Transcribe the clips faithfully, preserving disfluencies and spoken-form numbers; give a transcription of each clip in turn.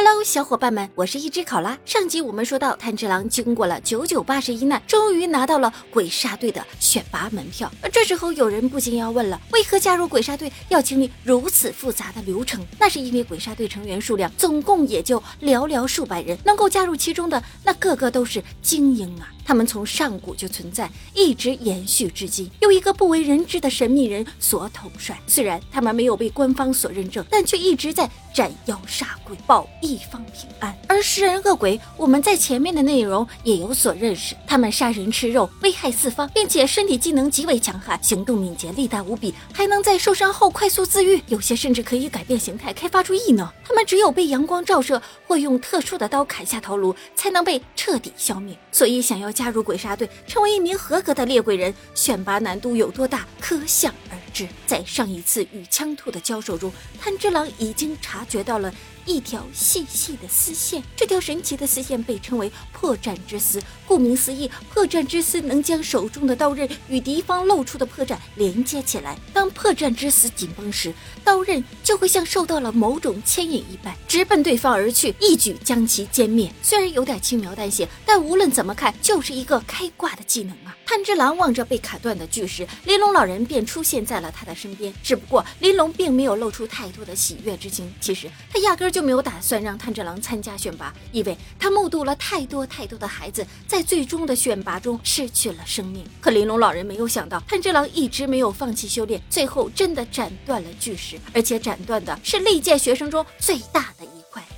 Hello， 小伙伴们，我是一只考拉。上集我们说到，炭治郎经过了九九八十一难，终于拿到了鬼杀队的选拔门票。而这时候有人不禁要问了，为何加入鬼杀队要经历如此复杂的流程？那是因为鬼杀队成员数量总共也就寥寥数百人，能够加入其中的那个个都是精英啊。他们从上古就存在，一直延续至今，由一个不为人知的神秘人所统帅。虽然他们没有被官方所认证，但却一直在斩妖杀鬼，保一方平安。而食人恶鬼，我们在前面的内容也有所认识，他们杀人吃肉，危害四方，并且身体技能极为强悍，行动敏捷，力大无比，还能在受伤后快速自愈，有些甚至可以改变形态，开发出异能。他们只有被阳光照射或用特殊的刀砍下头颅，才能被彻底消灭。所以想要加入鬼杀队，成为一名合格的猎鬼人，选拔难度有多大，可想而知。在上一次与枪兔的交手中，炭治郎已经察觉到了一条细细的丝线，这条神奇的丝线被称为破绽之丝。顾名思义，破绽之丝能将手中的刀刃与敌方露出的破绽连接起来。当破绽之丝紧绷时，刀刃就会像受到了某种牵引一般，直奔对方而去，一举将其歼灭。虽然有点轻描淡写，但无论怎么看，就是一个开挂的技能啊！炭治郎望着被砍断的巨石，林龙老人便出现在了他的身边。只不过林龙并没有露出太多的喜悦之情，其实他压根就没有打算让炭治郎参加选拔，因为他目睹了太多太多的孩子在最终的选拔中失去了生命。可林龙老人没有想到，炭治郎一直没有放弃修炼，最后真的斩断了巨石，而且斩断的是历届学生中最大的一。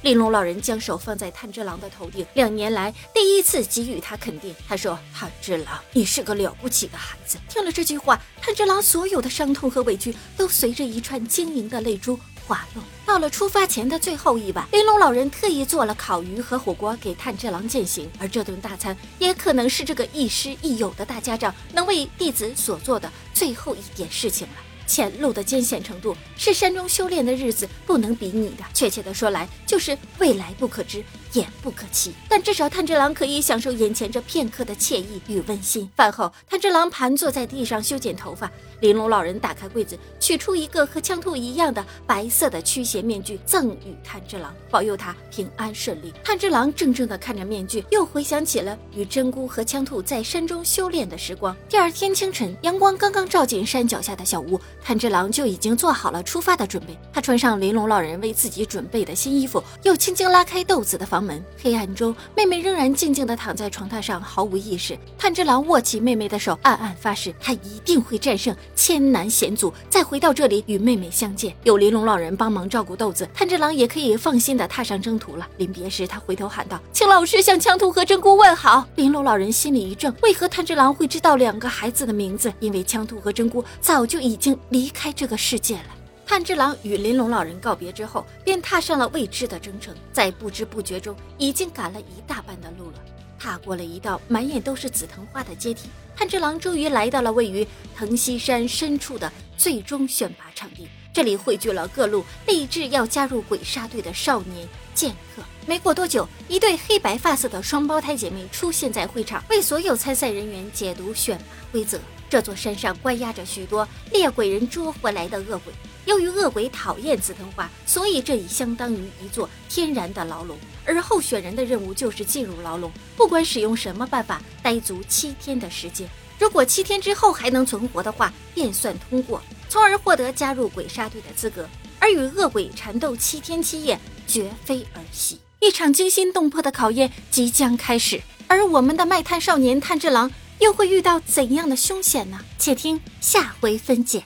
林龙老人将手放在炭治郎的头顶，两年来第一次给予他肯定。他说：“炭治郎，你是个了不起的孩子。”听了这句话，炭治郎所有的伤痛和委屈都随着一串晶莹的泪珠滑落。到了出发前的最后一晚，林龙老人特意做了烤鱼和火锅给炭治郎践行，而这顿大餐也可能是这个亦师亦友的大家长能为弟子所做的最后一点事情了。前路的艰险程度是山中修炼的日子不能比拟的，确切的说来，就是未来不可知也不可期。但至少炭治郎可以享受眼前这片刻的惬意与温馨。饭后，炭治郎盘坐在地上修剪头发，玲珑老人打开柜子，取出一个和枪兔一样的白色的驱邪面具，赠与炭治郎，保佑他平安顺利。炭治郎怔怔地看着面具，又回想起了与真姑和枪兔在山中修炼的时光。第二天清晨，阳光刚刚照进山脚下的小屋，炭治郎就已经做好了出发的准备。他穿上玲珑老人为自己准备的新衣服，又轻轻拉开豆子的房门。黑暗中，妹妹仍然静静地躺在床榻上，毫无意识。炭治郎握起妹妹的手，暗暗发誓，他一定会战胜千难险阻，再回到这里与妹妹相见。有林龙老人帮忙照顾豆子，炭治郎也可以放心地踏上征途了。临别时，他回头喊道：“请老师向枪兔和真姑问好。”林龙老人心里一怔，为何炭治郎会知道两个孩子的名字？因为枪兔和真姑早就已经离开这个世界了。炭治郎与林龙老人告别之后，便踏上了未知的征程，在不知不觉中已经赶了一大半的路了。踏过了一道满眼都是紫藤花的阶梯，炭治郎终于来到了位于藤溪山深处的最终选拔场地。这里汇聚了各路立志要加入鬼杀队的少年剑客。没过多久，一对黑白发色的双胞胎姐妹出现在会场，为所有参赛人员解读选拔规则。这座山上关押着许多猎鬼人捉回来的恶鬼，由于恶鬼讨厌紫藤花，所以这里相当于一座天然的牢笼，而候选人的任务就是进入牢笼，不管使用什么办法，待足七天的时间。如果七天之后还能存活的话，便算通过，从而获得加入鬼杀队的资格。而与恶鬼缠斗七天七夜，绝非儿戏，一场惊心动魄的考验即将开始。而我们的卖炭少年炭治郎又会遇到怎样的凶险呢？且听下回分解。